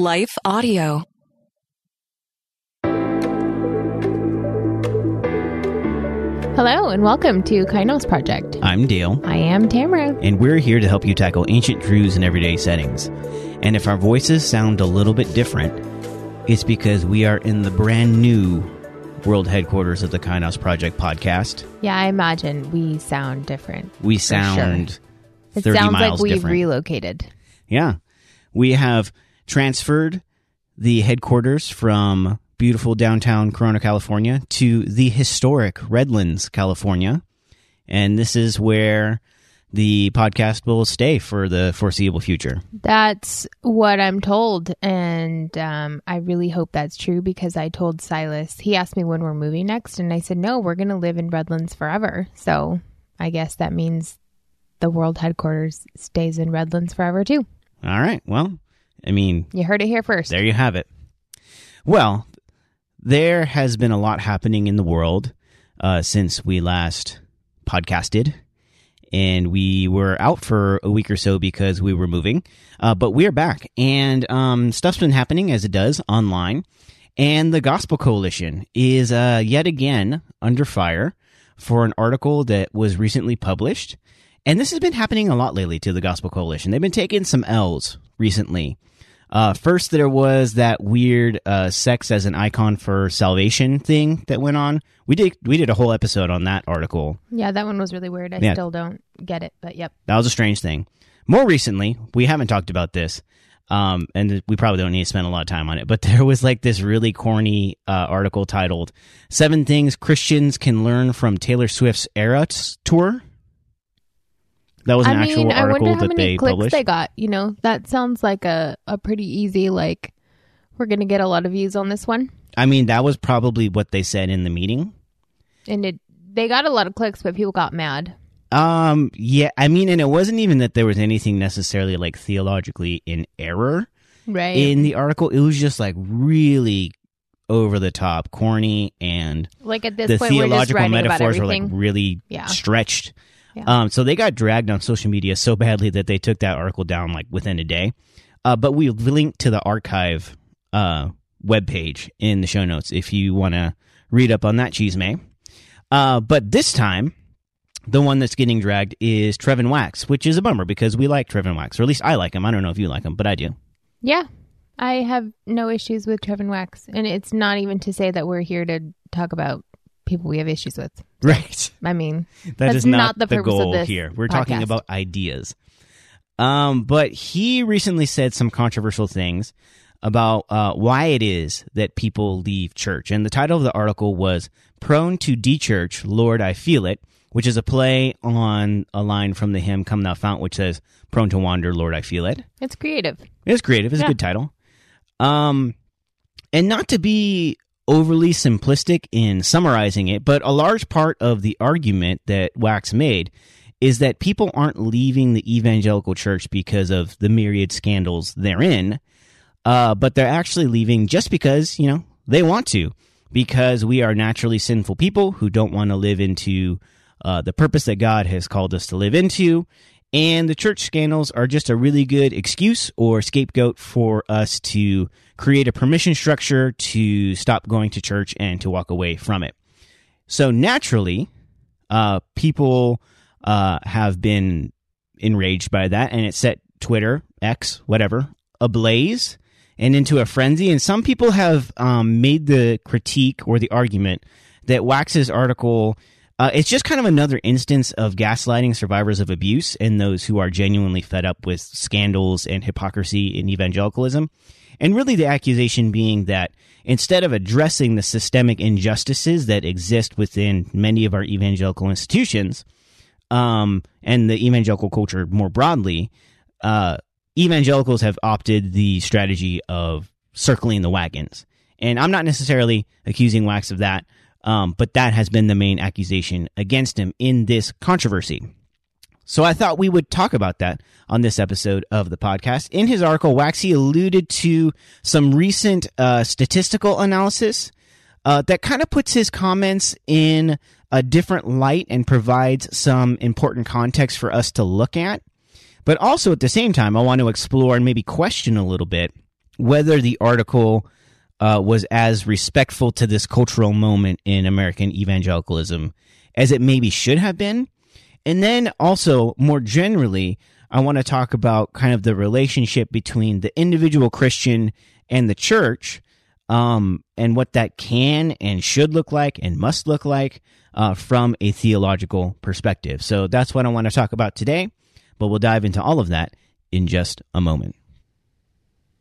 Life Audio. Hello and welcome to Kainos Project. I'm Dale. I am Tamara. And we're here to help you tackle ancient truths in everyday settings. And if our voices sound a little bit different, it's because we are in the brand new world headquarters of the Kainos Project podcast. Yeah, I imagine we sound different. We sound sure. 30 miles different. It sounds like we've relocated. Yeah. We have transferred the headquarters from beautiful downtown Corona, California to the historic Redlands, California. And this is where the podcast will stay for the foreseeable future. That's what I'm told. And I really hope that's true, because I told Silas, he asked me when we're moving next. And I said, no, we're going to live in Redlands forever. So I guess that means the world headquarters stays in Redlands forever too. All right. Well, I mean, you heard it here first. There you have it. Well, there has been a lot happening in the world since we last podcasted, and we were out for a week or so because we were moving, but we're back, and stuff's been happening as it does online, and the Gospel Coalition is yet again under fire for an article that was recently published, and this has been happening a lot lately to the Gospel Coalition. They've been taking some L's recently. First, there was that weird sex as an icon for salvation thing that went on. We did a whole episode on that article. Yeah, that one was really weird. I still don't get it, but yep. That was a strange thing. More recently, we haven't talked about this, and we probably don't need to spend a lot of time on it, but there was like this really corny article titled, 7 Things Christians Can Learn from Taylor Swift's Eras Tour. That was an actual article that they published. I wonder how many clicks they got. You know, that sounds like a pretty easy, like, we're going to get a lot of views on this one. I mean, that was probably what they said in the meeting. And they got a lot of clicks, but people got mad. Yeah, I mean, and it wasn't even that there was anything necessarily, like, theologically in error in the article. It was just, like, really over the top, corny, and like at this point, theological metaphors were, like, really stretched. Yeah. So they got dragged on social media so badly that they took that article down like within a day. But we linked to the archive webpage in the show notes if you want to read up on that chisme. But this time, the one that's getting dragged is Trevin Wax, which is a bummer because we like Trevin Wax, or at least I like him. I don't know if you like him, but I do. Yeah, I have no issues with Trevin Wax. And it's not even to say that we're here to talk about people we have issues with. Right. I mean, that is not the goal here. We're talking about ideas. But he recently said some controversial things about why it is that people leave church. And the title of the article was Prone to Dechurch, Lord I Feel It, which is a play on a line from the hymn Come Thou Fount, which says, prone to wander, Lord I Feel It. It's creative. It's creative. It's a good title. And not to be overly simplistic in summarizing it, but a large part of the argument that Wax made is that people aren't leaving the evangelical church because of the myriad scandals they're in, but they're actually leaving just because, you know, they want to, because we are naturally sinful people who don't want to live into the purpose that God has called us to live into, and the church scandals are just a really good excuse or scapegoat for us to create a permission structure to stop going to church and to walk away from it. So naturally, people have been enraged by that, and it set Twitter, X, whatever, ablaze and into a frenzy. And some people have made the critique or the argument that Wax's article, it's just kind of another instance of gaslighting survivors of abuse and those who are genuinely fed up with scandals and hypocrisy in evangelicalism. And really the accusation being that instead of addressing the systemic injustices that exist within many of our evangelical institutions, and the evangelical culture more broadly, evangelicals have opted the strategy of circling the wagons. And I'm not necessarily accusing Wax of that. But that has been the main accusation against him in this controversy. So I thought we would talk about that on this episode of the podcast. In his article, Waxy alluded to some recent statistical analysis that kind of puts his comments in a different light and provides some important context for us to look at. But also at the same time, I want to explore and maybe question a little bit whether the article was as respectful to this cultural moment in American evangelicalism as it maybe should have been. And then also, more generally, I want to talk about kind of the relationship between the individual Christian and the church, and what that can and should look like and must look like from a theological perspective. So that's what I want to talk about today, but we'll dive into all of that in just a moment.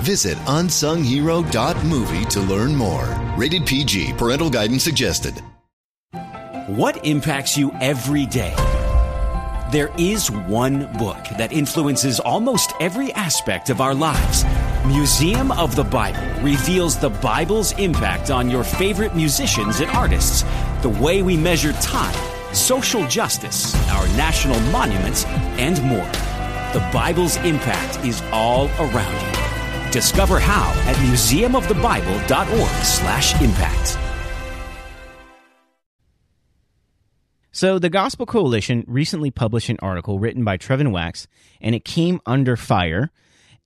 Visit unsunghero.movie to learn more. Rated PG. Parental guidance suggested. What impacts you every day? There is one book that influences almost every aspect of our lives. Museum of the Bible reveals the Bible's impact on your favorite musicians and artists, the way we measure time, social justice, our national monuments, and more. The Bible's impact is all around you. Discover how at museumofthebible.org/impact. So the Gospel Coalition recently published an article written by Trevin Wax, and it came under fire.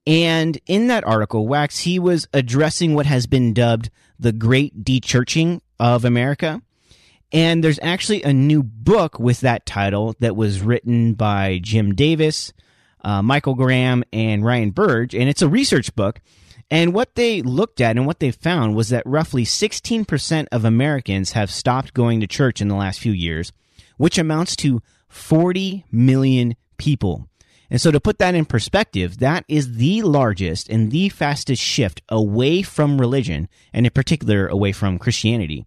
And in that article, Wax, he was addressing what has been dubbed the Great Dechurching of America. And there's actually a new book with that title that was written by Jim Davis, Michael Graham, and Ryan Burge, and it's a research book. And what they looked at and what they found was that roughly 16% of Americans have stopped going to church in the last few years, which amounts to 40 million people. And so to put that in perspective, that is the largest and the fastest shift away from religion, and in particular away from Christianity,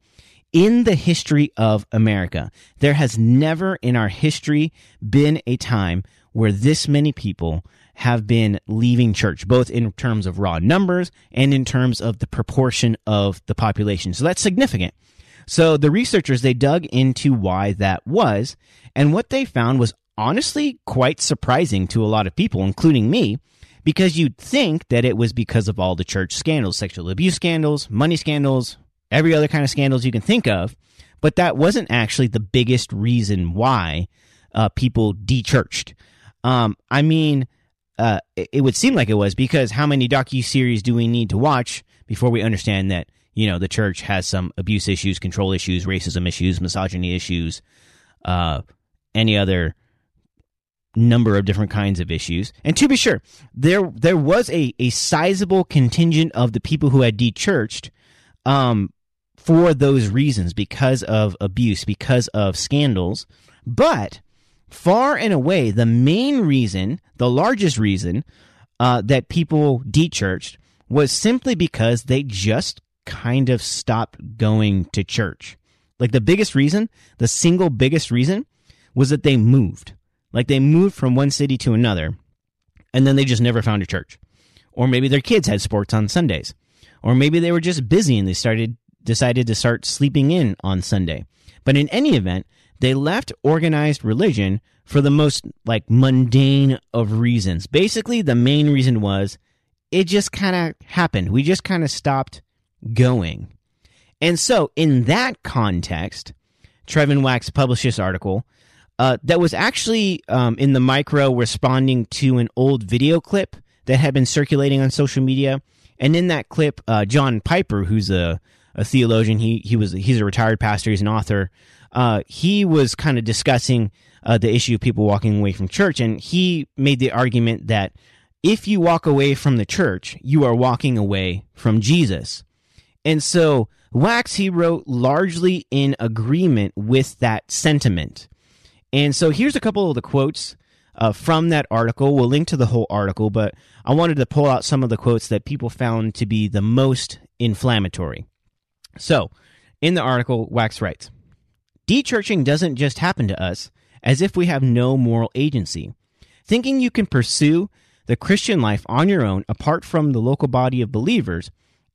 in the history of America. There has never in our history been a time where this many people have been leaving church, both in terms of raw numbers and in terms of the proportion of the population. So that's significant. So the researchers, they dug into why that was, and what they found was honestly quite surprising to a lot of people, including me, because you'd think that it was because of all the church scandals, sexual abuse scandals, money scandals, every other kind of scandals you can think of, but that wasn't actually the biggest reason why people de-churched. It would seem like it was, because how many docuseries do we need to watch before we understand that, you know, the church has some abuse issues, control issues, racism issues, misogyny issues, any other number of different kinds of issues. And to be sure, there was a sizable contingent of the people who had de-churched for those reasons, because of abuse, because of scandals, but far and away, the main reason, the largest reason that people de-churched was simply because they just kind of stopped going to church. Like the biggest reason, the single biggest reason, was that they moved. Like they moved from one city to another, and then they just never found a church. Or maybe their kids had sports on Sundays. Or maybe they were just busy and they decided to start sleeping in on Sunday. But in any event, they left organized religion for the most like mundane of reasons. Basically, the main reason was it just kind of happened. We just kind of stopped going. And so in that context, Trevin Wax published this article that was actually in the micro responding to an old video clip that had been circulating on social media. And in that clip, John Piper, who's a theologian, he's a retired pastor, he's an author. He was kind of discussing the issue of people walking away from church, and he made the argument that if you walk away from the church, you are walking away from Jesus. And so Wax, he wrote largely in agreement with that sentiment. And so here's a couple of the quotes from that article. We'll link to the whole article, but I wanted to pull out some of the quotes that people found to be the most inflammatory. So in the article, Wax writes, "Dechurching doesn't just happen to us as if we have no moral agency. Thinking you can pursue the Christian life on your own apart from the local body of believers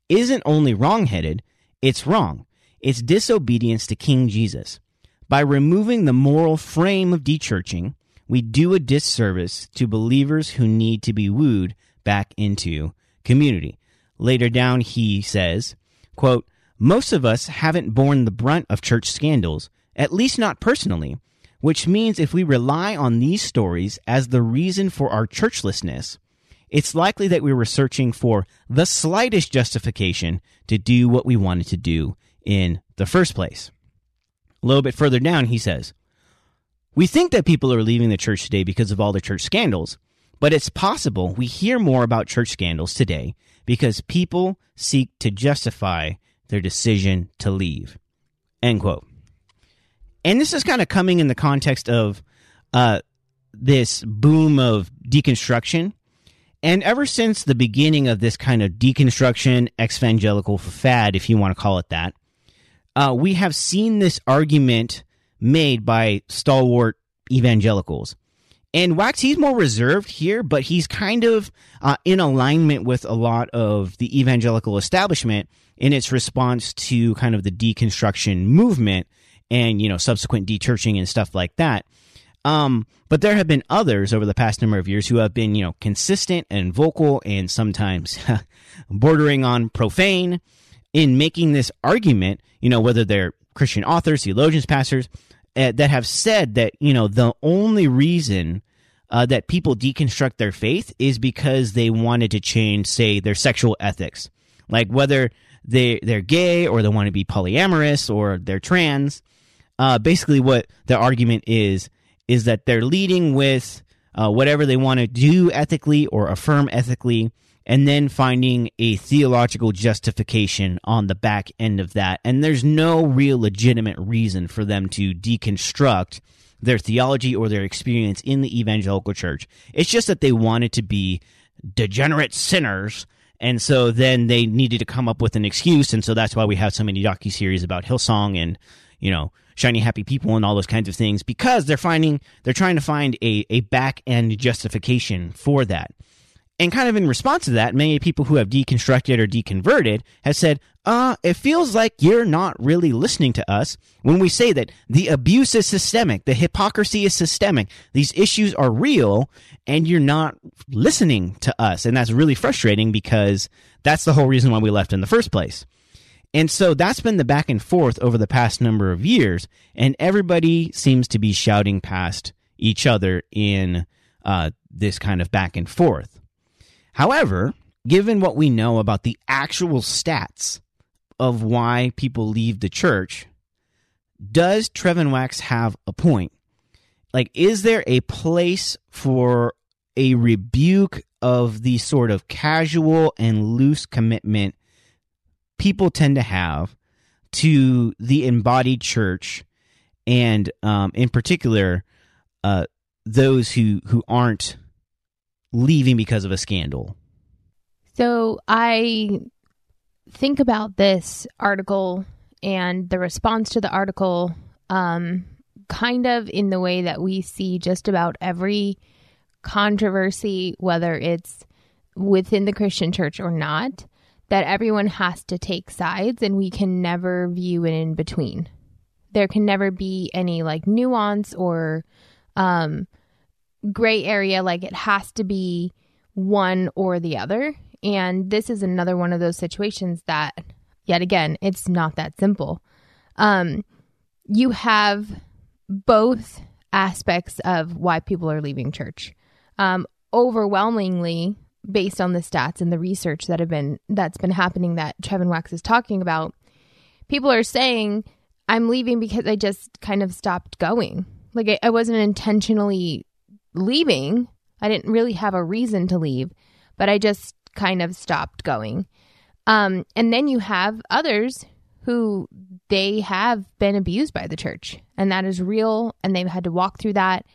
isn't only wrong-headed, it's wrong. It's disobedience to King Jesus. By removing the moral frame of dechurching, we do a disservice to believers who need to be wooed back into community. Later down, he says, quote, most of us haven't borne the brunt of church scandals, at least not personally, which means if we rely on these stories as the reason for our churchlessness, it's likely that we were searching for the slightest justification to do what we wanted to do in the first place. A little bit further down, he says, we think that people are leaving the church today because of all the church scandals, but it's possible we hear more about church scandals today because people seek to justify their decision to leave. End quote. And this is kind of coming in the context of this boom of deconstruction. And ever since the beginning of this kind of deconstruction, evangelical fad, if you want to call it that, we have seen this argument made by stalwart evangelicals. And Wax, he's more reserved here, but he's kind of in alignment with a lot of the evangelical establishment in its response to kind of the deconstruction movement and, you know, subsequent dechurching and stuff like that. But there have been others over the past number of years who have been, you know, consistent and vocal and sometimes bordering on profane in making this argument, you know, whether they're Christian authors, theologians, pastors, that have said that, you know, the only reason that people deconstruct their faith is because they wanted to change, say, their sexual ethics, like whether they're gay or they want to be polyamorous or they're trans. Basically what the argument is that they're leading with whatever they want to do ethically or affirm ethically, and then finding a theological justification on the back end of that. And there's no real legitimate reason for them to deconstruct their theology or their experience in the evangelical church. It's just that they wanted to be degenerate sinners, and so then they needed to come up with an excuse, and so that's why we have so many docuseries about Hillsong and, you know, shiny happy people and all those kinds of things, because they're trying to find a back end justification for that. And kind of in response to that, many people who have deconstructed or deconverted have said, it feels like you're not really listening to us when we say that the abuse is systemic, the hypocrisy is systemic, these issues are real, and you're not listening to us. And that's really frustrating because that's the whole reason why we left in the first place. And so that's been the back and forth over the past number of years, and everybody seems to be shouting past each other in this kind of back and forth. However, given what we know about the actual stats of why people leave the church, does Trevin Wax have a point? Like, is there a place for a rebuke of the sort of casual and loose commitment people tend to have to the embodied church, and in particular, those who aren't leaving because of a scandal? So I think about this article and the response to the article kind of in the way that we see just about every controversy, whether it's within the Christian church or not, that everyone has to take sides and we can never view an in-between. There can never be any like nuance or gray area, like it has to be one or the other. And this is another one of those situations that, yet again, it's not that simple. You have both aspects of why people are leaving church. Overwhelmingly, based on the stats and the research that that's been happening that Trevin Wax is talking about, people are saying, I'm leaving because I just kind of stopped going. Like I wasn't intentionally leaving. I didn't really have a reason to leave, but I just kind of stopped going. And then you have others who they have been abused by the church, and that is real, and they've had to walk through that.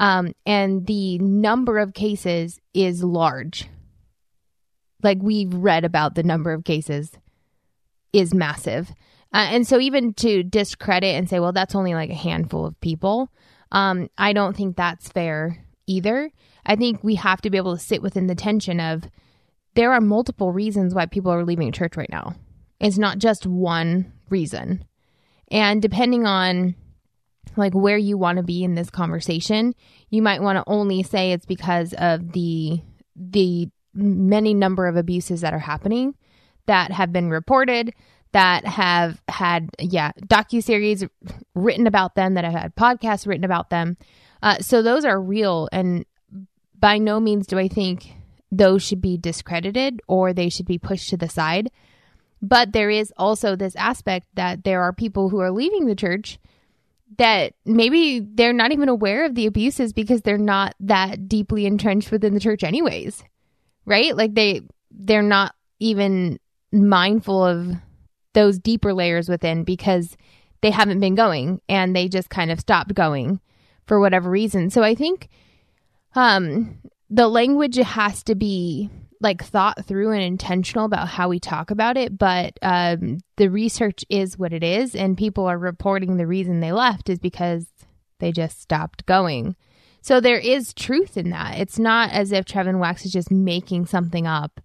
And the number of cases is large. Like we've read about, the number of cases is massive. And so even to discredit and say, well, that's only like a handful of people, I don't think that's fair either. I think we have to be able to sit within the tension of there are multiple reasons why people are leaving church right now. It's not just one reason. And depending on like where you want to be in this conversation, you might want to only say it's because of the many number of abuses that are happening, that have been reported, that have had, docuseries written about them, that have had podcasts written about them. So those are real. And by no means do I think those should be discredited or they should be pushed to the side. But there is also this aspect that there are people who are leaving the church that maybe they're not even aware of the abuses because they're not that deeply entrenched within the church anyways, right? Like they're not even mindful of those deeper layers within because they haven't been going and they just kind of stopped going for whatever reason. So I think the language has to be like thought through and intentional about how we talk about it. But the research is what it is. And people are reporting the reason they left is because they just stopped going. So there is truth in that. It's not as if Trevin Wax is just making something up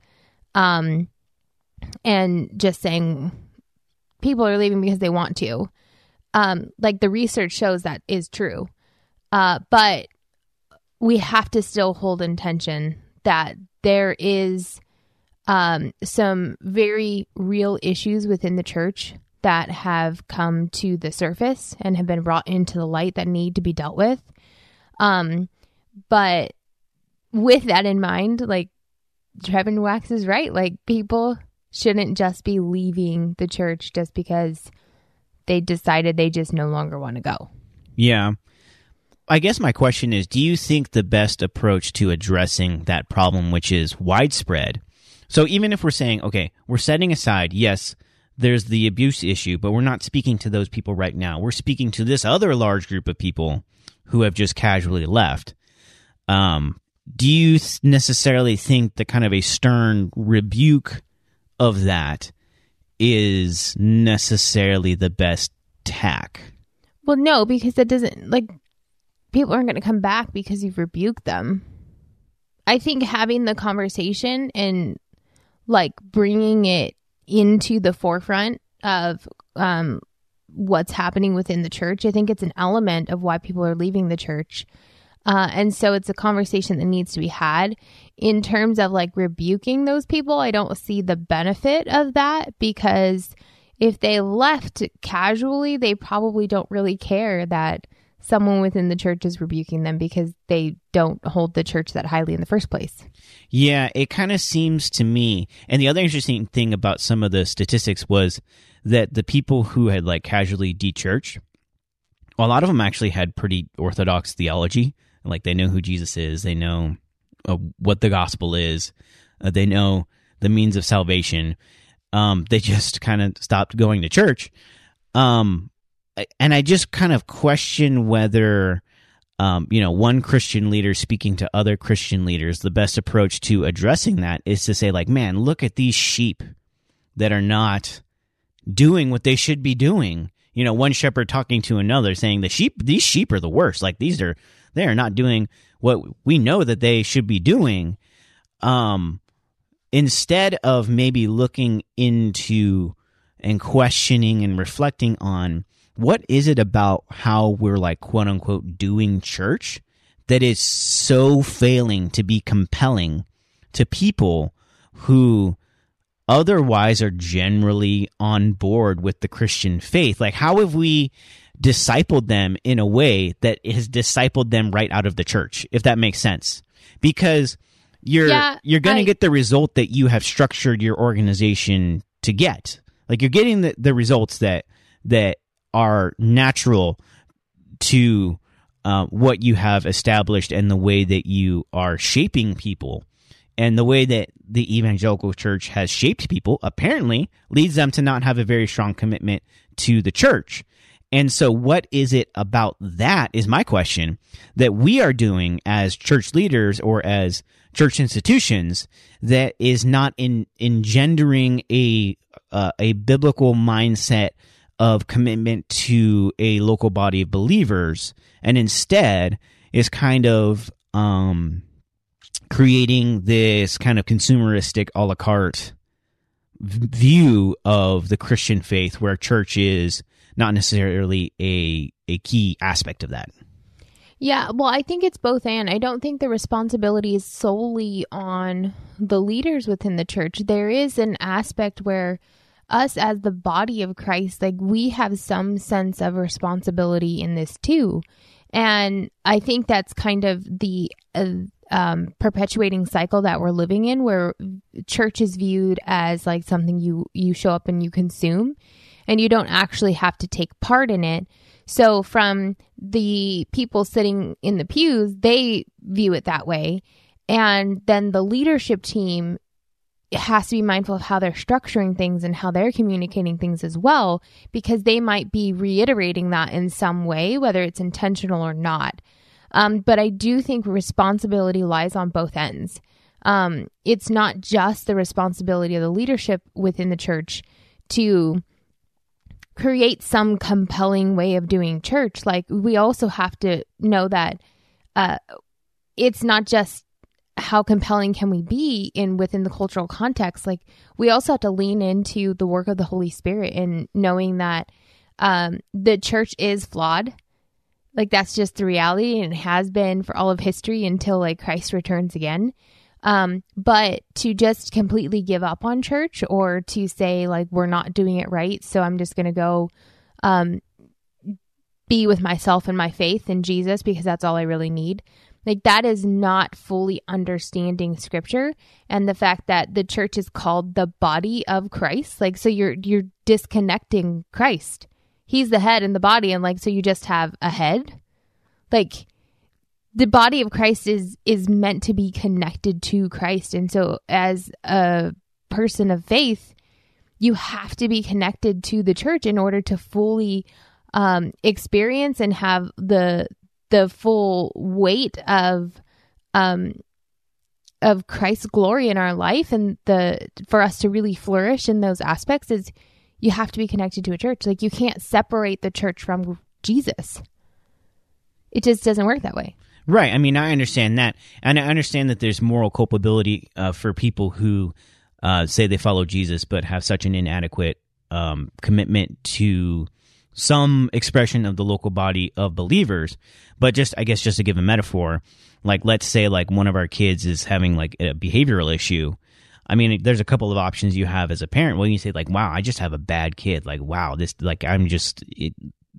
and just saying people are leaving because they want to. Like the research shows that is true. But we have to still hold intention that there is some very real issues within the church that have come to the surface and have been brought into the light that need to be dealt with. But with that in mind, like Trevin Wax is right. Like people shouldn't just be leaving the church just because they decided they just no longer want to go. Yeah. I guess my question is, do you think the best approach to addressing that problem, which is widespread? So even if we're saying, okay, we're setting aside, yes, there's the abuse issue, but we're not speaking to those people right now. We're speaking to this other large group of people who have just casually left. Do you necessarily think that kind of a stern rebuke of that is necessarily the best tack? Well, no, because that doesn't, like, people aren't going to come back because you've rebuked them. I think having the conversation and like bringing it into the forefront of what's happening within the church, I think it's an element of why people are leaving the church. And so it's a conversation that needs to be had. In terms of like rebuking those people, I don't see the benefit of that because if they left casually, they probably don't really care that someone within the church is rebuking them because they don't hold the church that highly in the first place. Yeah, it kind of seems to me. And the other interesting thing about some of the statistics was that the people who had like casually de-churched, well, a lot of them actually had pretty orthodox theology. Like they know who Jesus is. They know what the gospel is. They know the means of salvation. They just kind of stopped going to church. And I just kind of question whether, one Christian leader speaking to other Christian leaders, the best approach to addressing that is to say, like, man, look at these sheep that are not doing what they should be doing. You know, one shepherd talking to another saying these sheep are the worst. Like they are not doing what we know that they should be doing. Instead of maybe looking into and questioning and reflecting on, what is it about how we're like, quote unquote, doing church that is so failing to be compelling to people who otherwise are generally on board with the Christian faith? Like, how have we discipled them in a way that has discipled them right out of the church, if that makes sense? Because you're going to get the result that you have structured your organization to get. Like, you're getting the results that are natural to what you have established and the way that you are shaping people. And the way that the evangelical church has shaped people apparently leads them to not have a very strong commitment to the church. And so what is it about that is my question, that we are doing as church leaders or as church institutions that is not engendering a biblical mindset of commitment to a local body of believers, and instead is kind of creating this kind of consumeristic a la carte view of the Christian faith, where church is not necessarily a key aspect of that. Yeah, well, I think it's both and. I don't think the responsibility is solely on the leaders within the church. There is an aspect where us as the body of Christ, like, we have some sense of responsibility in this too. And I think that's kind of the perpetuating cycle that we're living in, where church is viewed as like something you show up and you consume, and you don't actually have to take part in it. So from the people sitting in the pews, they view it that way. And then the leadership team has to be mindful of how they're structuring things and how they're communicating things as well, because they might be reiterating that in some way, whether it's intentional or not. But I do think responsibility lies on both ends. It's not just the responsibility of the leadership within the church to create some compelling way of doing church. Like, we also have to know that it's not just how compelling can we be within the cultural context. Like, we also have to lean into the work of the Holy Spirit and knowing that the church is flawed. Like, that's just the reality, and it has been for all of history until like Christ returns again. But to just completely give up on church, or to say like, we're not doing it right, so I'm just going to go be with myself and my faith in Jesus because that's all I really need. Like, that is not fully understanding Scripture, and the fact that the church is called the body of Christ. Like, so you're disconnecting Christ. He's the head and the body. And like, so you just have a head. Like, the body of Christ is meant to be connected to Christ. And so as a person of faith, you have to be connected to the church in order to fully experience and have the full weight of Christ's glory in our life. And for us to really flourish in those aspects is you have to be connected to a church. Like, you can't separate the church from Jesus. It just doesn't work that way. Right. I mean, I understand that. And I understand that there's moral culpability for people who say they follow Jesus but have such an inadequate commitment to some expression of the local body of believers. But just, I guess, just to give a metaphor, like, let's say like one of our kids is having like a behavioral issue. I mean, there's a couple of options you have as a parent. Well, you say like, wow, I just have a bad kid. Like, wow, this, like, I'm just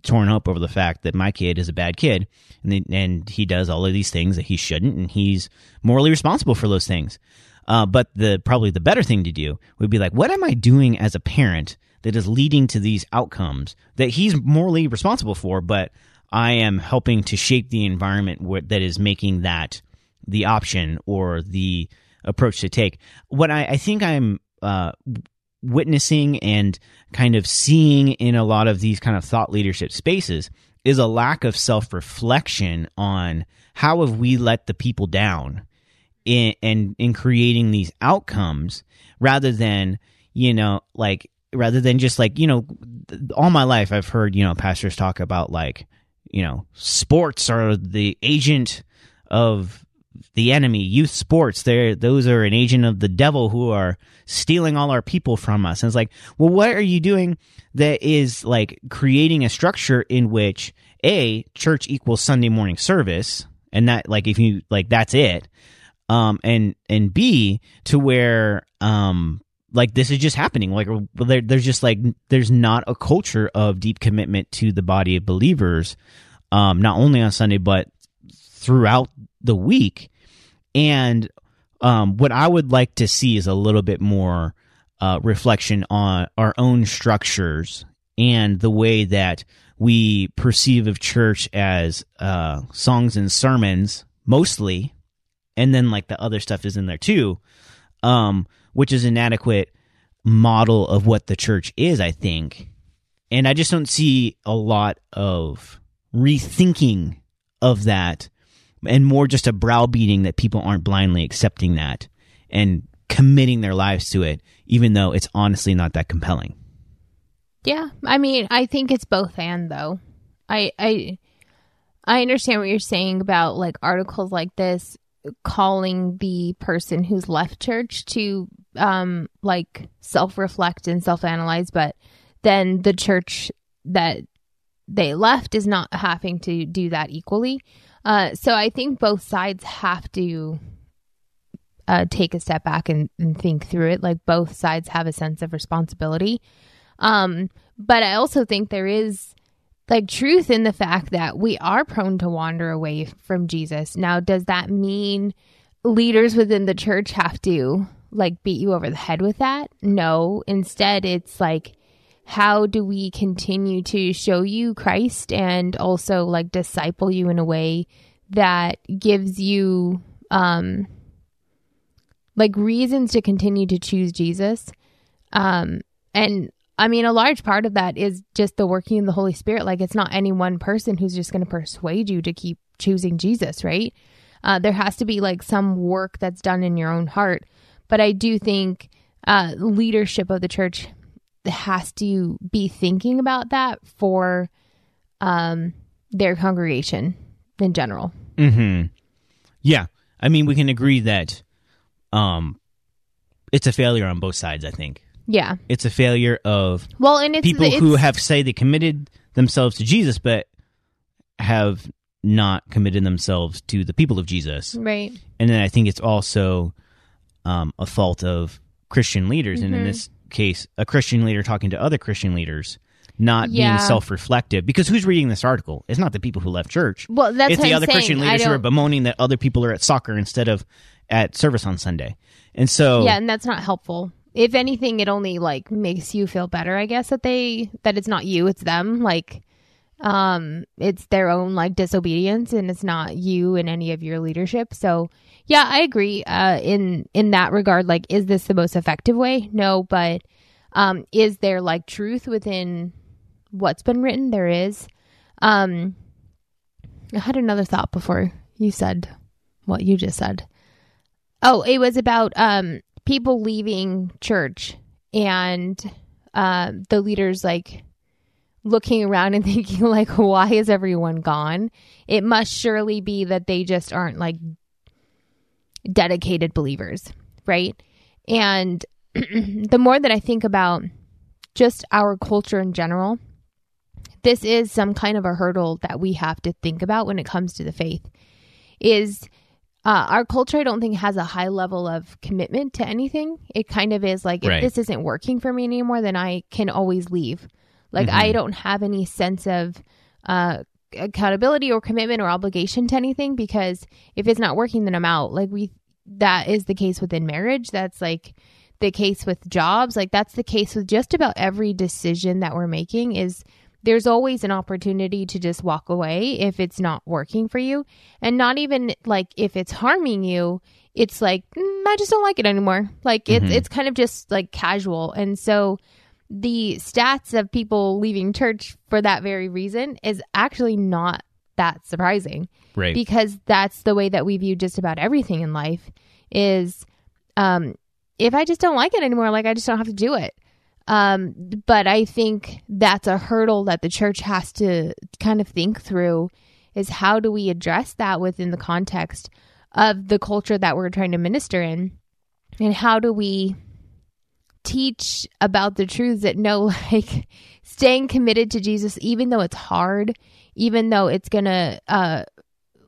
torn up over the fact that my kid is a bad kid, and he does all of these things that he shouldn't, and he's morally responsible for those things. But probably the better thing to do would be like, what am I doing as a parent that is leading to these outcomes that he's morally responsible for, but I am helping to shape the environment that is making that the option or the approach to take. What I think I'm witnessing and kind of seeing in a lot of these kind of thought leadership spaces is a lack of self-reflection on how have we let the people down in creating these outcomes, rather than all my life I've heard, pastors talk about like, sports are the agent of the enemy, youth sports, those are an agent of the devil who are stealing all our people from us. And it's like, well, what are you doing that is like creating a structure in which church equals Sunday morning service, and that like if you like that's it, and B, to where like this is just happening, like there's just like there's not a culture of deep commitment to the body of believers, not only on Sunday but throughout the week. And what I would like to see is a little bit more reflection on our own structures and the way that we perceive of church as songs and sermons mostly, and then like the other stuff is in there too, which is an inadequate model of what the church is, I think. And I just don't see a lot of rethinking of that, and more just a browbeating that people aren't blindly accepting that and committing their lives to it, even though it's honestly not that compelling. Yeah. I mean, I think it's both and, though. I understand what you're saying about like articles like this calling the person who's left church to like self-reflect and self-analyze, but then the church that they left is not having to do that equally. So I think both sides have to take a step back and think through it. Like, both sides have a sense of responsibility. But I also think there is like truth in the fact that we are prone to wander away from Jesus. Now, does that mean leaders within the church have to like beat you over the head with that? No. Instead, it's like, how do we continue to show you Christ and also like disciple you in a way that gives you like reasons to continue to choose Jesus? And I mean, a large part of that is just the working of the Holy Spirit. Like, it's not any one person who's just going to persuade you to keep choosing Jesus, right? There has to be like some work that's done in your own heart. But I do think leadership of the church has to be thinking about that for their congregation in general. Mm-hmm. Yeah. I mean, we can agree that it's a failure on both sides, I think. Yeah. It's a failure of people who have they committed themselves to Jesus, but have not committed themselves to the people of Jesus. Right. And then I think it's also a fault of Christian leaders. Mm-hmm. And in this case, a Christian leader talking to other Christian leaders, not being self-reflective, because who's reading this article? It's not the people who left church. Well, that's it's what the I'm other saying. Christian leaders who are bemoaning that other people are at soccer instead of at service on Sunday. And so, yeah, and that's not helpful. If anything, it only like makes you feel better, I guess, that it's not you, it's them. Like, it's their own like disobedience, and it's not you in any of your leadership. So yeah, I agree in that regard. Like, is this the most effective way? No, but is there like truth within what's been written? There is. I had another thought before you said what you just said. Oh, it was about people leaving church and the leaders like looking around and thinking like, why is everyone gone? It must surely be that they just aren't like dedicated believers, right? And the more that I think about just our culture in general, this is some kind of a hurdle that we have to think about when it comes to the faith. Is our culture, I don't think, has a high level of commitment to anything. It kind of is like, right, if this isn't working for me anymore, then I can always leave. Like, mm-hmm. I don't have any sense of accountability or commitment or obligation to anything, because if it's not working, then I'm out. Like, that is the case within marriage. That's like the case with jobs. Like, that's the case with just about every decision that we're making. Is there's always an opportunity to just walk away if it's not working for you. And not even like if it's harming you, it's like, I just don't like it anymore. Like, mm-hmm. it's kind of just like casual. And so the stats of people leaving church for that very reason is actually not that surprising. Right. Because that's the way that we view just about everything in life is, if I just don't like it anymore, like I just don't have to do it. But I think that's a hurdle that the church has to kind of think through, is how do we address that within the context of the culture that we're trying to minister in? And how do we teach about the truths that know, like, staying committed to Jesus, even though it's hard, even though it's going to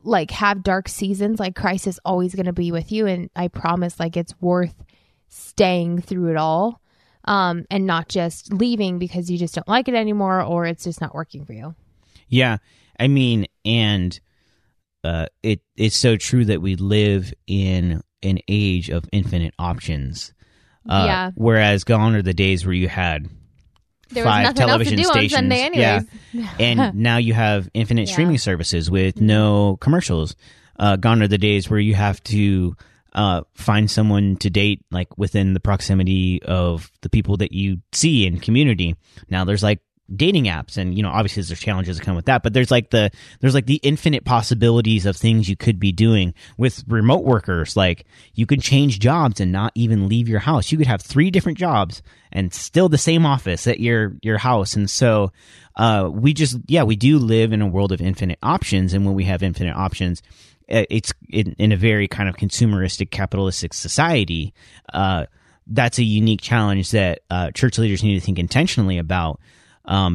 like have dark seasons, like Christ is always going to be with you. And I promise, like, it's worth staying through it all, and not just leaving because you just don't like it anymore or it's just not working for you. Yeah. I mean, and it's so true that we live in an age of infinite options. Yeah. Whereas gone are the days where you had there 5 television stations on Sunday anyways. Yeah. And now you have infinite streaming services with no commercials. Gone are the days where you have to find someone to date, like, within the proximity of the people that you see in community. Now there's like dating apps, and, you know, obviously there's challenges that come with that, but there's like the infinite possibilities of things you could be doing. With remote workers, like, you could change jobs and not even leave your house. You could have 3 different jobs and still the same office at your house. And so we do live in a world of infinite options. And when we have infinite options, it's in a very kind of consumeristic, capitalistic society. That's a unique challenge that church leaders need to think intentionally about.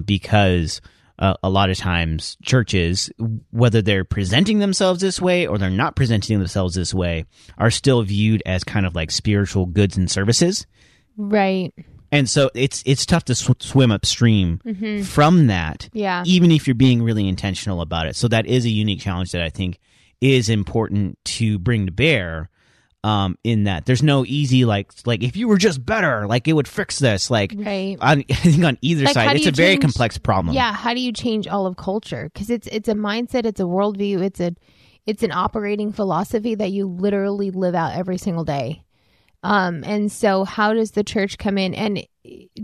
because a lot of times churches, whether they're presenting themselves this way or they're not presenting themselves this way, are still viewed as kind of like spiritual goods and services. Right. And so it's tough to swim upstream mm-hmm. from that, yeah. even if you're being really intentional about it. So that is a unique challenge that I think is important to bring to bear, in that there's no easy, like if you were just better, like it would fix this. Like right. I think on either like side, it's a very complex problem. Yeah. How do you change all of culture? Because it's a mindset, it's a worldview, it's an operating philosophy that you literally live out every single day. And so how does the church come in, and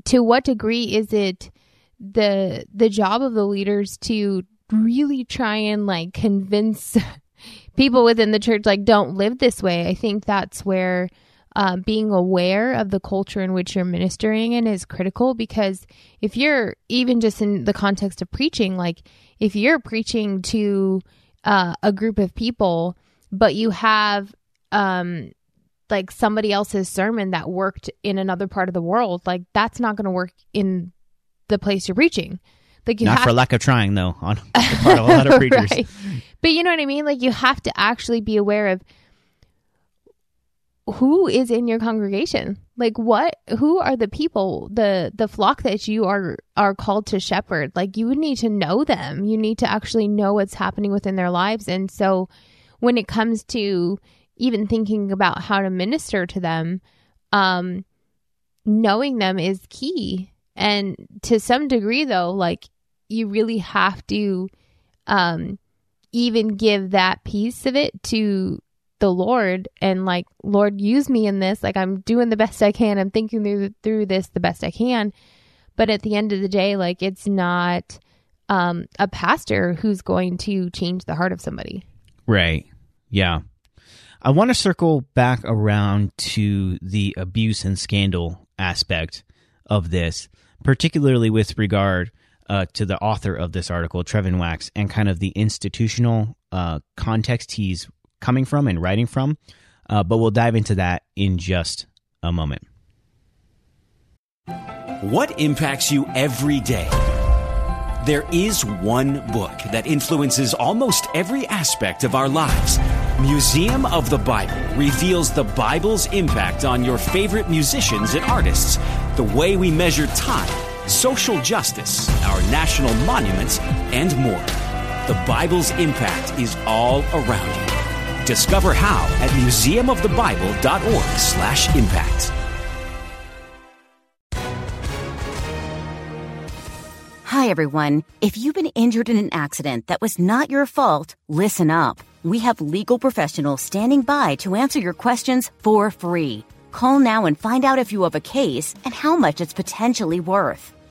to what degree is it the job of the leaders to really try and like convince people within the church, like, don't live this way? I think that's where being aware of the culture in which you're ministering in is critical, because if you're even just in the context of preaching, like if you're preaching to a group of people, but you have, like somebody else's sermon that worked in another part of the world, like that's not going to work in the place you're preaching. Like you not for lack of trying, though, on the part of a lot of preachers. Right. But you know what I mean? Like you have to actually be aware of who is in your congregation. Like who are the people, the flock that you are called to shepherd? Like you would need to know them. You need to actually know what's happening within their lives. And so when it comes to even thinking about how to minister to them, knowing them is key. And to some degree, though, like you really have to even give that piece of it to the Lord and like, Lord, use me in this. Like I'm doing the best I can. I'm thinking through this the best I can. But at the end of the day, like it's not a pastor who's going to change the heart of somebody. Right. Yeah. I want to circle back around to the abuse and scandal aspect of this, particularly with regard to the author of this article, Trevin Wax, and kind of the institutional context he's coming from and writing from. But we'll dive into that in just a moment. What impacts you every day? There is one book that influences almost every aspect of our lives. Museum of the Bible reveals the Bible's impact on your favorite musicians and artists, the way we measure time, social justice, our national monuments, and more. The Bible's impact is all around you. Discover how at museumofthebible.org/impact. Hi, everyone. If you've been injured in an accident that was not your fault, listen up. We have legal professionals standing by to answer your questions for free. Call now and find out if you have a case and how much it's potentially worth.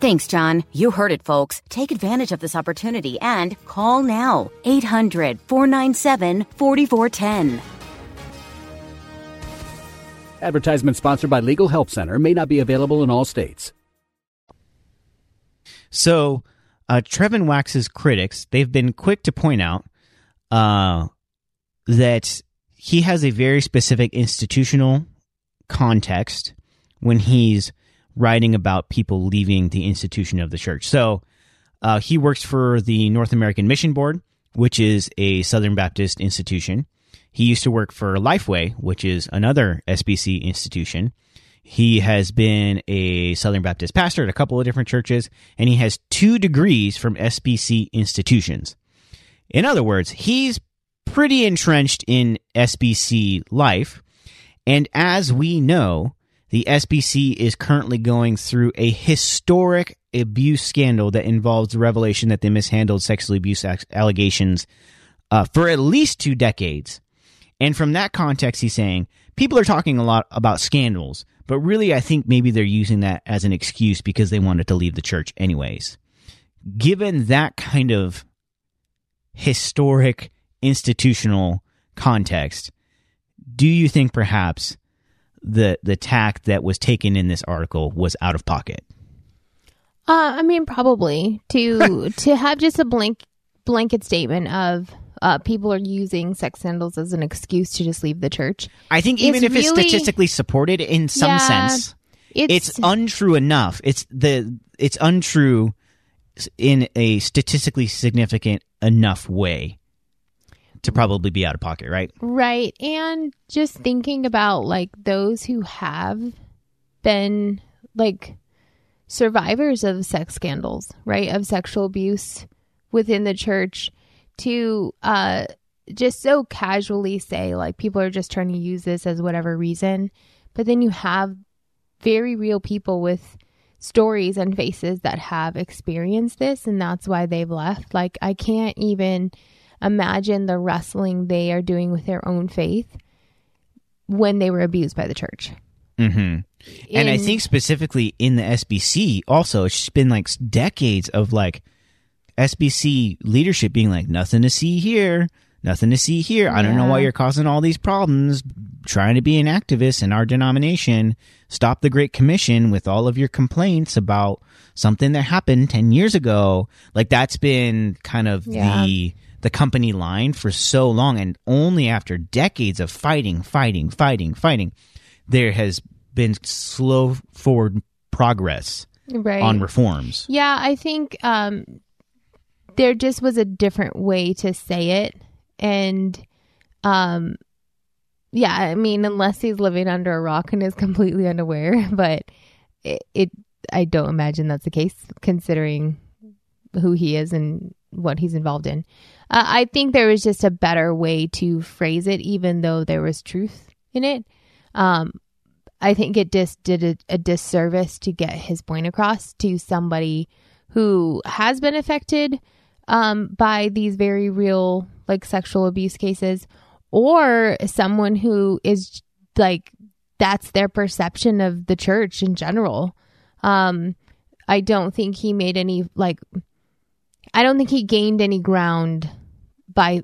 Thanks, John. You heard it, folks. Take advantage of this opportunity and call now. 800-497-4410. Advertisement sponsored by Legal Help Center. May not be available in all states. So, Trevin Wax's critics, they've been quick to point out that he has a very specific institutional context when he's writing about people leaving the institution of the church. So he works for the North American Mission Board, which is a Southern Baptist institution. He used to work for Lifeway, which is another SBC institution. He has been a Southern Baptist pastor at a couple of different churches, and he has 2 degrees from SBC institutions. In other words, he's pretty entrenched in SBC life, and as we know, the SBC is currently going through a historic abuse scandal that involves the revelation that they mishandled sexual abuse allegations for at least 2 decades. And from that context, he's saying, people are talking a lot about scandals, but really, I think maybe they're using that as an excuse because they wanted to leave the church anyways. given that kind of historic institutional context, do you think perhaps the tack that was taken in this article was out of pocket? I mean, probably to have just a blanket statement of people are using sex scandals as an excuse to just leave the church. I think even if it's statistically supported in some sense, it's untrue enough. It's untrue in a statistically significant enough way to probably be out of pocket, right? Right. And just thinking about like those who have been like survivors of sex scandals, right? Of sexual abuse within the church, to just so casually say like people are just trying to use this as whatever reason. But then you have very real people with stories and faces that have experienced this, and that's why they've left. Like, I can't even imagine the wrestling they are doing with their own faith when they were abused by the church. Mm-hmm. And I think specifically in the SBC also, it's been like decades of like SBC leadership being like, nothing to see here, nothing to see here. Yeah. I don't know why you're causing all these problems, trying to be an activist in our denomination. Stop the Great Commission with all of your complaints about something that happened 10 years ago. Like, that's been kind of the company line for so long. And only after decades of fighting, there has been slow forward progress on reforms. Yeah, I think there just was a different way to say it. And yeah, I mean, unless he's living under a rock and is completely unaware, but I don't imagine that's the case considering who he is and what he's involved in. I think there was just a better way to phrase it, even though there was truth in it. I think it just did a disservice to get his point across to somebody who has been affected by these very real like sexual abuse cases, or someone who is like, that's their perception of the church in general. I don't think he made any like, I don't think he gained any ground by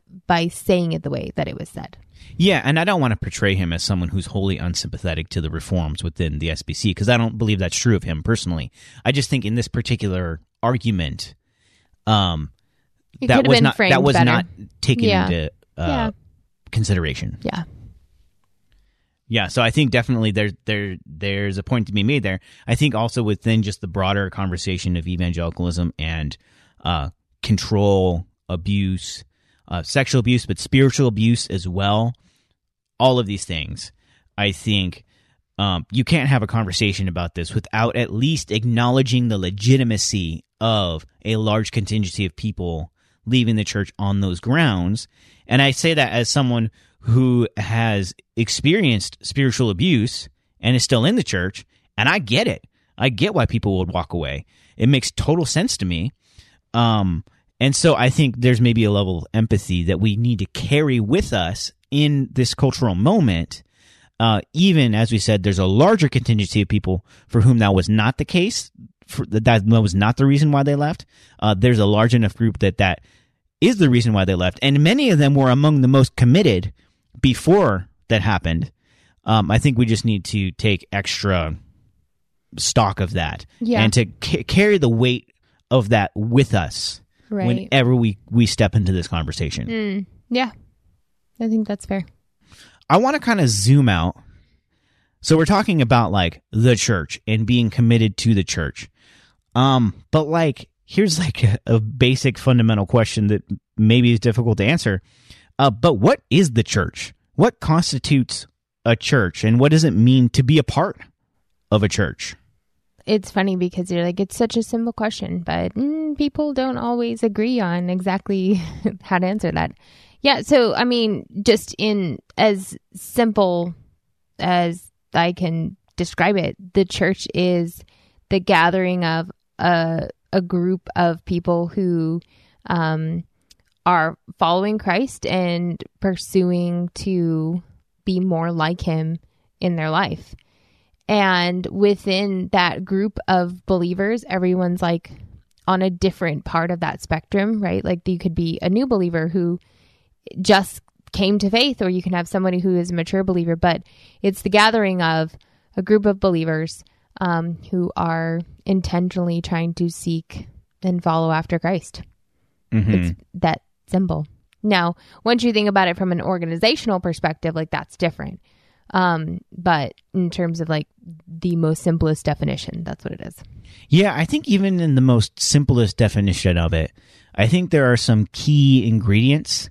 saying it the way that it was said. Yeah, and I don't want to portray him as someone who's wholly unsympathetic to the reforms within the SBC, because I don't believe that's true of him personally. I just think in this particular argument, that was not taken into consideration. Yeah. So I think definitely there's a point to be made there. I think also within just the broader conversation of evangelicalism and control, abuse, sexual abuse, but spiritual abuse as well. All of these things, I think you can't have a conversation about this without at least acknowledging the legitimacy of a large contingency of people leaving the church on those grounds. And I say that as someone who has experienced spiritual abuse and is still in the church, and I get it. I get why people would walk away. It makes total sense to me. And so I think there's maybe a level of empathy that we need to carry with us in this cultural moment. Even as we said, there's a larger contingency of people for whom that was not the case. That was not the reason why they left. There's a large enough group that is the reason why they left. And many of them were among the most committed before that happened. I think we just need to take extra stock of that and to carry the weight of that with us whenever we step into this conversation. Yeah, I think that's fair. I want to kind of zoom out. So we're talking about like the church and being committed to the church. But like, here's like a basic fundamental question that maybe is difficult to answer. But what is the church? What constitutes a church, and what does it mean to be a part of a church? It's funny because you're like, it's such a simple question, but people don't always agree on exactly how to answer that. Yeah. So, I mean, just in as simple as I can describe it, the church is the gathering of a group of people who are following Christ and pursuing to be more like him in their life. And within that group of believers, everyone's like on a different part of that spectrum, right? Like you could be a new believer who just came to faith, or you can have somebody who is a mature believer, but it's the gathering of a group of believers who are intentionally trying to seek and follow after Christ. Mm-hmm. It's that symbol. Now, once you think about it from an organizational perspective, like that's different. But in terms of like the most simplest definition, that's what it is. Yeah, I think even in the most simplest definition of it, I think there are some key ingredients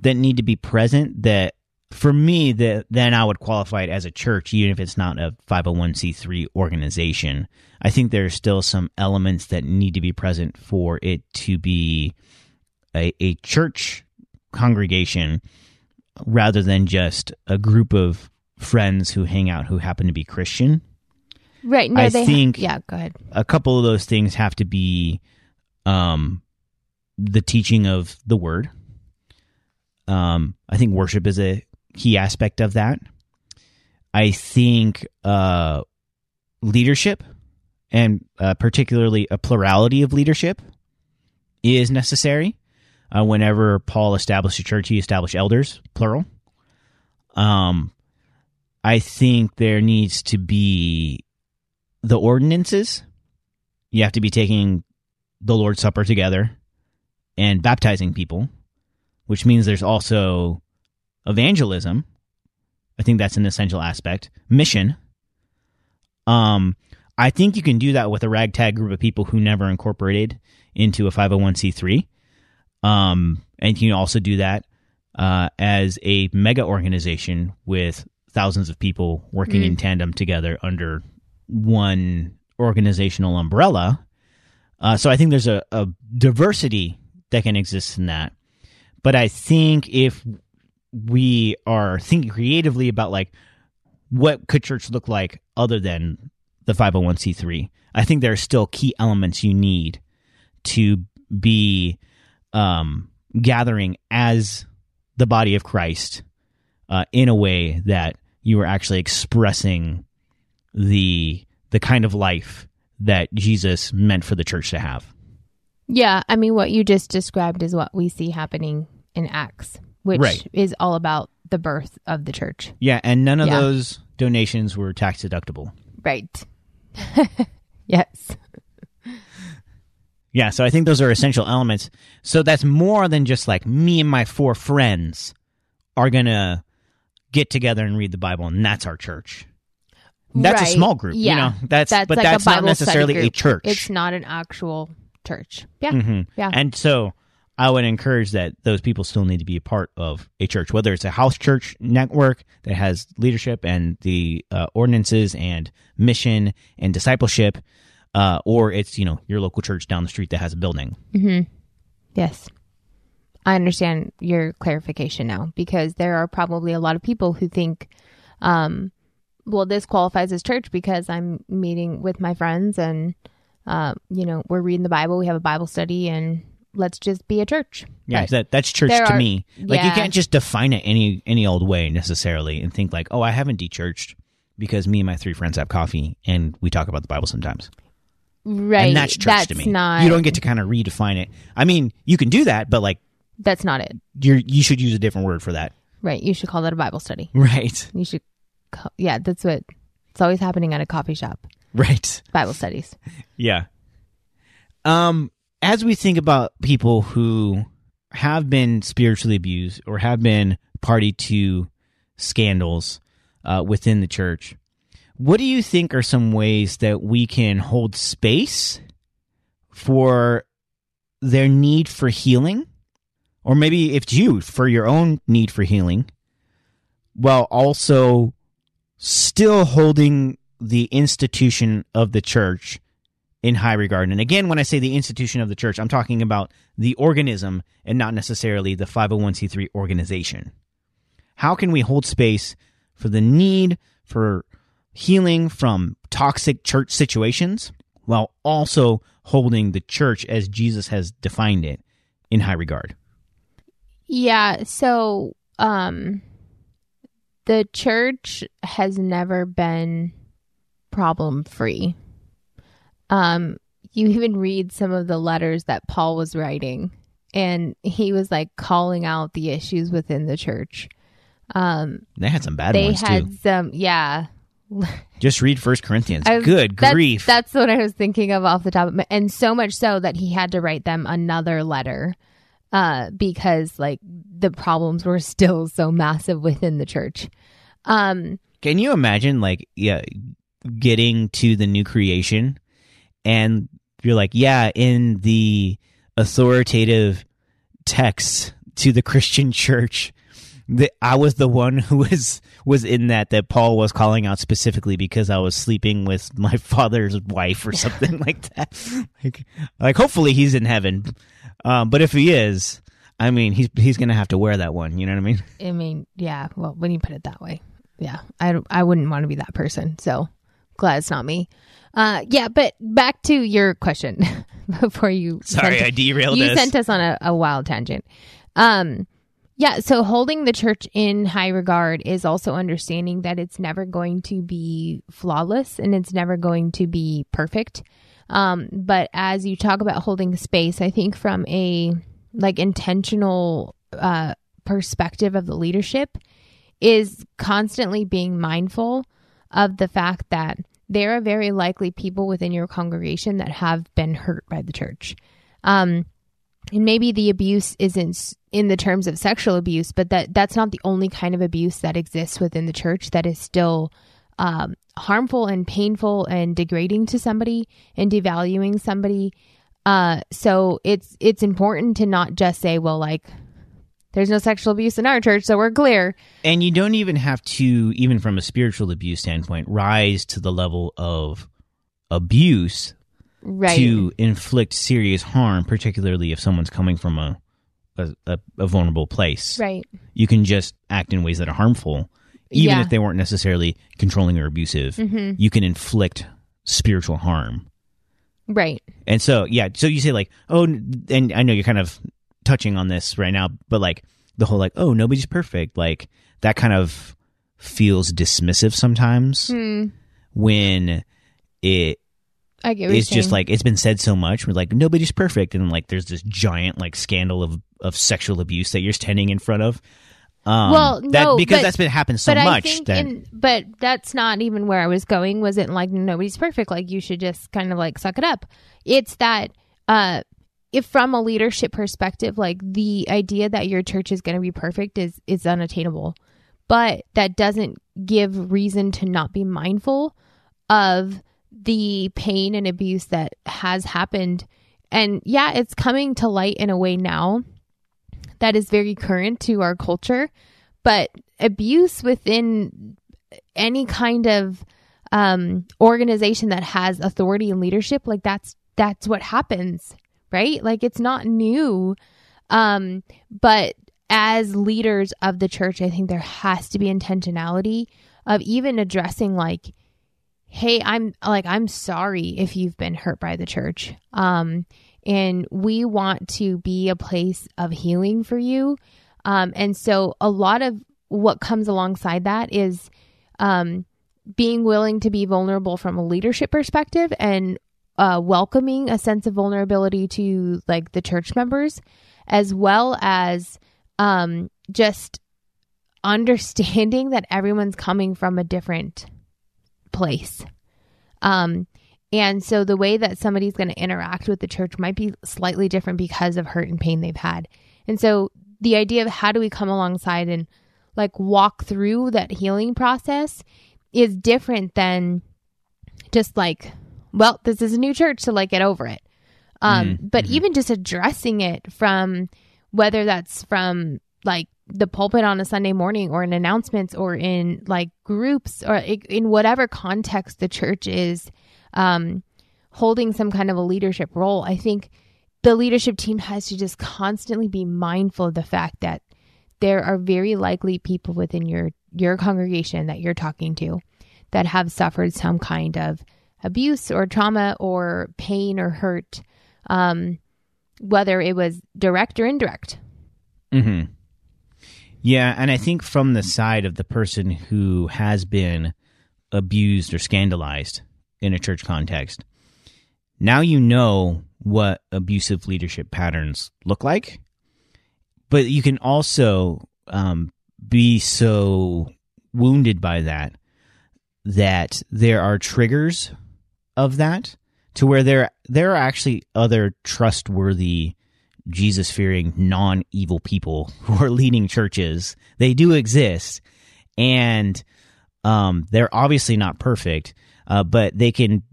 that need to be present that for me, that then I would qualify it as a church, even if it's not a 501c3 organization. I think there are still some elements that need to be present for it to be a church congregation rather than just a group of friends who hang out who happen to be Christian. Right. No, go ahead. A couple of those things have to be the teaching of the word. I think worship is a key aspect of that. I think leadership, and particularly a plurality of leadership, is necessary. Whenever Paul established a church, he established elders, plural. I think there needs to be the ordinances. You have to be taking the Lord's Supper together and baptizing people, which means there's also evangelism. I think that's an essential aspect. Mission. I think you can do that with a ragtag group of people who never incorporated into a 501c3. And you can also do that as a mega organization with thousands of people working in tandem together under one organizational umbrella. So I think there's a diversity that can exist in that. But I think if we are thinking creatively about like what could church look like other than the 501c3, I think there are still key elements you need to be gathering as the body of Christ in a way that you are actually expressing the kind of life that Jesus meant for the church to have. Yeah, I mean, what you just described is what we see happening in Acts, which is all about the birth of the church. Yeah, and none of those donations were tax deductible. Right. Yes. Yeah, so I think those are essential elements. So that's more than just like me and my four friends are going to get together and read the Bible, and that's our church. That's a small group, you know. That's not necessarily a church. It's not an actual church. Yeah. Mm-hmm. Yeah. And so I would encourage that those people still need to be a part of a church, whether it's a house church network that has leadership and the ordinances and mission and discipleship, or it's, you know, your local church down the street that has a building. Mm-hmm. Yes. I understand your clarification now, because there are probably a lot of people who think, well, this qualifies as church because I'm meeting with my friends and you know, we're reading the Bible, we have a Bible study, and let's just be a church. Yeah, that's church to me. Like you can't just define it any old way necessarily and think like, oh, I haven't de-churched because me and my three friends have coffee and we talk about the Bible sometimes. Right. And that's church to me. You don't get to kind of redefine it. I mean, you can do that, but like that's not it. You should use a different word for that. Right. You should call that a Bible study. Right. You should that's what it's always happening at a coffee shop. Right. Bible studies. Yeah. As we think about people who have been spiritually abused or have been party to scandals within the church, what do you think are some ways that we can hold space for their need for healing? Or maybe if you, for your own need for healing, while also still holding the institution of the church in high regard. And again, when I say the institution of the church, I'm talking about the organism and not necessarily the 501c3 organization. How can we hold space for the need for healing from toxic church situations while also holding the church as Jesus has defined it in high regard? Yeah, so the church has never been problem-free. you even read some of the letters that Paul was writing, and he was like calling out the issues within the church. They had some bad ones too. They had some, yeah. Just read 1 Corinthians. Good grief. That's what I was thinking of off the top of my, and so much so that he had to write them another letter because like the problems were still so massive within the church. Can you imagine like getting to the new creation and you're like, yeah, in the authoritative texts to the Christian church, I was the one who was in that Paul was calling out specifically because I was sleeping with my father's wife or something like that. Like hopefully he's in heaven. But if he is, I mean, he's going to have to wear that one. You know what I mean? I mean, yeah. Well, when you put it that way, yeah, I wouldn't want to be that person. So glad it's not me. Yeah, but back to your question before you. Sorry, I derailed us. You sent us on a wild tangent. Yeah, so holding the church in high regard is also understanding that it's never going to be flawless and it's never going to be perfect. But as you talk about holding space, I think from a like intentional perspective of the leadership is constantly being mindful of the fact that there are very likely people within your congregation that have been hurt by the church. And maybe the abuse isn't in the terms of sexual abuse, but that's not the only kind of abuse that exists within the church that is still harmful and painful and degrading to somebody and devaluing somebody. So it's important to not just say, well, like, there's no sexual abuse in our church, so we're clear. And you don't even have to, even from a spiritual abuse standpoint, rise to the level of abuse. Right. To inflict serious harm, particularly if someone's coming from a vulnerable place. Right. You can just act in ways that are harmful, even if they weren't necessarily controlling or abusive. Mm-hmm. You can inflict spiritual harm. Right. And so, yeah, so you say like, oh, and I know you're kind of touching on this right now, but like the whole like, oh, nobody's perfect. Like that kind of feels dismissive sometimes when it... I get what it's just like it's been said so much. We're like nobody's perfect, and like there's this giant like scandal of sexual abuse that you're standing in front of. That's been happened so much. But that's not even where I was going. Was it like nobody's perfect? Like you should just kind of like suck it up. It's that if from a leadership perspective, like the idea that your church is going to be perfect is unattainable, but that doesn't give reason to not be mindful of the pain and abuse that has happened. And yeah, it's coming to light in a way now that is very current to our culture, but abuse within any kind of organization that has authority and leadership, like that's what happens, right? Like it's not new. But as leaders of the church, I think there has to be intentionality of even addressing like, hey, I'm sorry if you've been hurt by the church. And we want to be a place of healing for you. And so a lot of what comes alongside that is being willing to be vulnerable from a leadership perspective and welcoming a sense of vulnerability to like the church members, as well as just understanding that everyone's coming from a different place. And so the way that somebody's going to interact with the church might be slightly different because of hurt and pain they've had. And so the idea of how do we come alongside and like walk through that healing process is different than just like, well, this is a new church, so like get over it. But even just addressing it from whether that's from like the pulpit on a Sunday morning or in announcements or in like groups or in whatever context the church is holding some kind of a leadership role, I think the leadership team has to just constantly be mindful of the fact that there are very likely people within your congregation that you're talking to that have suffered some kind of abuse or trauma or pain or hurt, whether it was direct or indirect. Mm-hmm. Yeah, and I think from the side of the person who has been abused or scandalized in a church context, Now you know what abusive leadership patterns look like, but you can also be so wounded by that that there are triggers of that to where there are actually other trustworthy, Jesus-fearing, non-evil people who are leading churches. They do exist, and they're obviously not perfect, but they can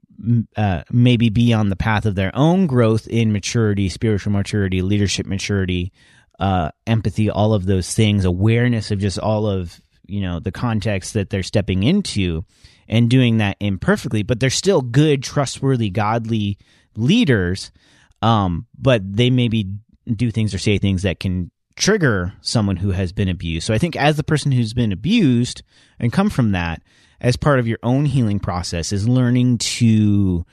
maybe be on the path of their own growth in maturity, spiritual maturity, leadership maturity, empathy, all of those things, awareness of just all of the context that they're stepping into, and doing that imperfectly, but they're still good, trustworthy, godly leaders, but they maybe do things or say things that can trigger someone who has been abused. So I think as the person who's been abused and come from that, as part of your own healing process is learning to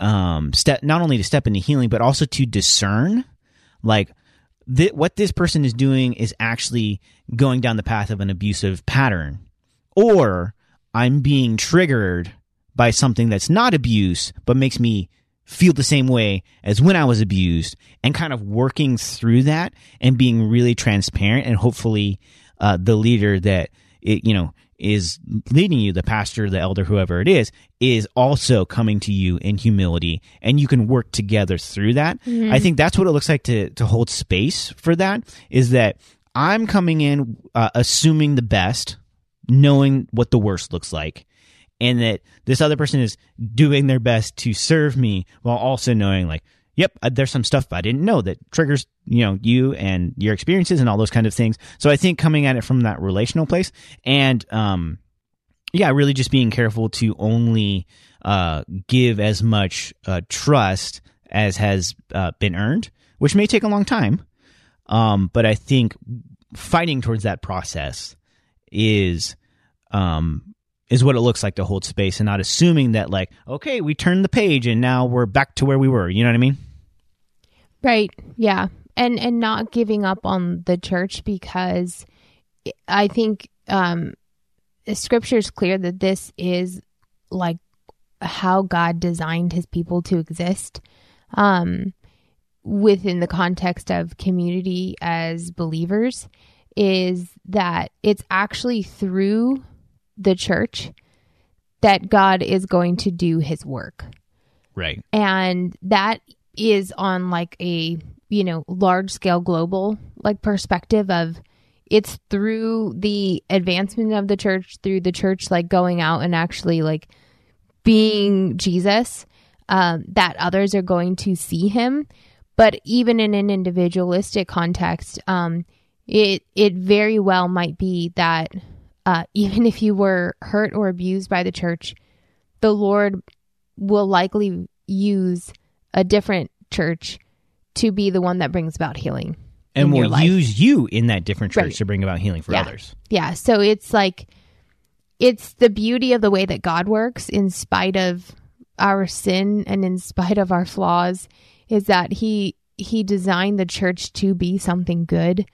not only to step into healing, but also to discern, like, what this person is doing is actually going down the path of an abusive pattern, or I'm being triggered by something that's not abuse but makes me feel the same way as when I was abused, and kind of working through that and being really transparent, and hopefully the leader that is leading you, the pastor, the elder, whoever it is also coming to you in humility, and you can work together through that. Mm-hmm. I think that's what it looks like to hold space for that, is that I'm coming in assuming the best, knowing what the worst looks like, and that this other person is doing their best to serve me while also knowing, like, yep, there's some stuff I didn't know that triggers, you and your experiences and all those kind of things. So I think coming at it from that relational place, and really just being careful to only give as much trust as has been earned, which may take a long time. But I think fighting towards that process is what it looks like to hold space, and not assuming that, like, okay, we turned the page and now we're back to where we were. You know what I mean? Right. Yeah. And not giving up on the church, because I think the scripture is clear that this is like how God designed his people to exist within the context of community as believers, is that it's actually through the church that God is going to do his work. Right. And that is on like a, large scale global like perspective of, it's through the advancement of the church, through the church, like going out and actually like being Jesus, that others are going to see him. But even in an individualistic context, it very well might be that even if you were hurt or abused by the church, the Lord will likely use a different church to be the one that brings about healing. And will use you in that different church, right, to bring about healing for others. Yeah. So it's like, it's the beauty of the way that God works in spite of our sin and in spite of our flaws, is that he designed the church to be something good.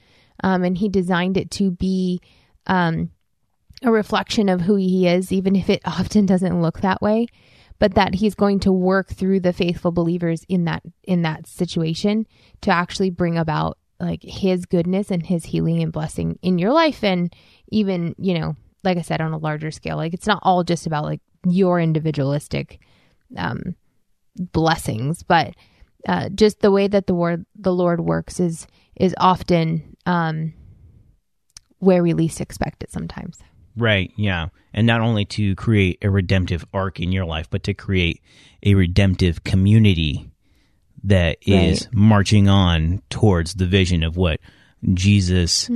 And he designed it to be, a reflection of who he is, even if it often doesn't look that way, but that he's going to work through the faithful believers in that situation to actually bring about like his goodness and his healing and blessing in your life. And even, like I said, on a larger scale, like it's not all just about like your individualistic, blessings, but, just the way that the Lord works is often, where we least expect it sometimes. Right, yeah. And not only to create a redemptive arc in your life, but to create a redemptive community that is marching on towards the vision of what Jesus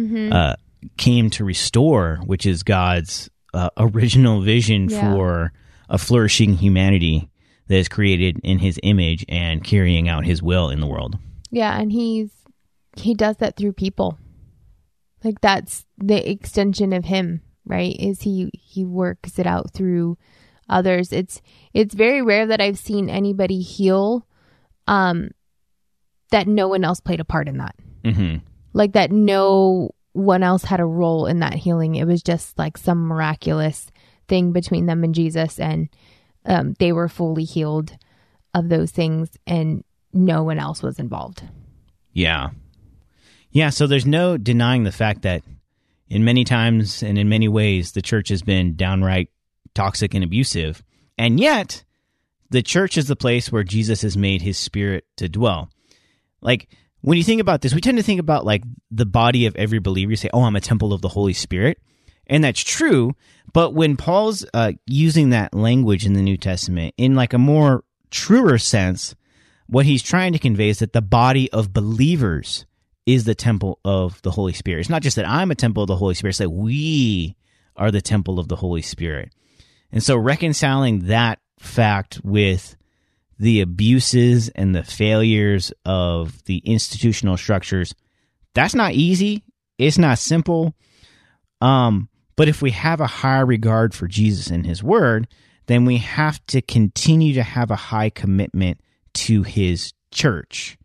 came to restore, which is God's original vision for a flourishing humanity that is created in his image and carrying out his will in the world. Yeah, and he does that through people. Like that's the extension of him. Right? Is he works it out through others. It's very rare that I've seen anybody heal, that no one else played a part in that. Mm-hmm. Like that no one else had a role in that healing. It was just like some miraculous thing between them and Jesus, and they were fully healed. of those things, and no one else was involved. Yeah. Yeah, so there's no denying the fact that in many times and in many ways, the church has been downright toxic and abusive. And yet, the church is the place where Jesus has made his spirit to dwell. Like, when you think about this, we tend to think about, like, the body of every believer. You say, oh, I'm a temple of the Holy Spirit. And that's true. But when Paul's using that language in the New Testament in, like, a more truer sense, what he's trying to convey is that the body of believers is the temple of the Holy Spirit. It's not just that I'm a temple of the Holy Spirit. It's that we are the temple of the Holy Spirit. And so reconciling that fact with the abuses and the failures of the institutional structures, that's not easy. It's not simple. But if we have a high regard for Jesus and his word, then we have to continue to have a high commitment to his church.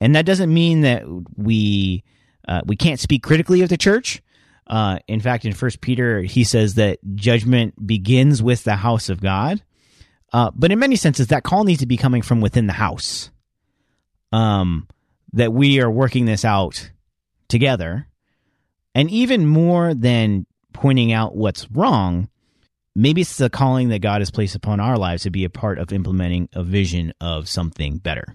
And that doesn't mean that we can't speak critically of the church. In fact, in 1 Peter, he says that judgment begins with the house of God. But in many senses, that call needs to be coming from within the house, that we are working this out together. And even more than pointing out what's wrong, maybe it's the calling that God has placed upon our lives to be a part of implementing a vision of something better.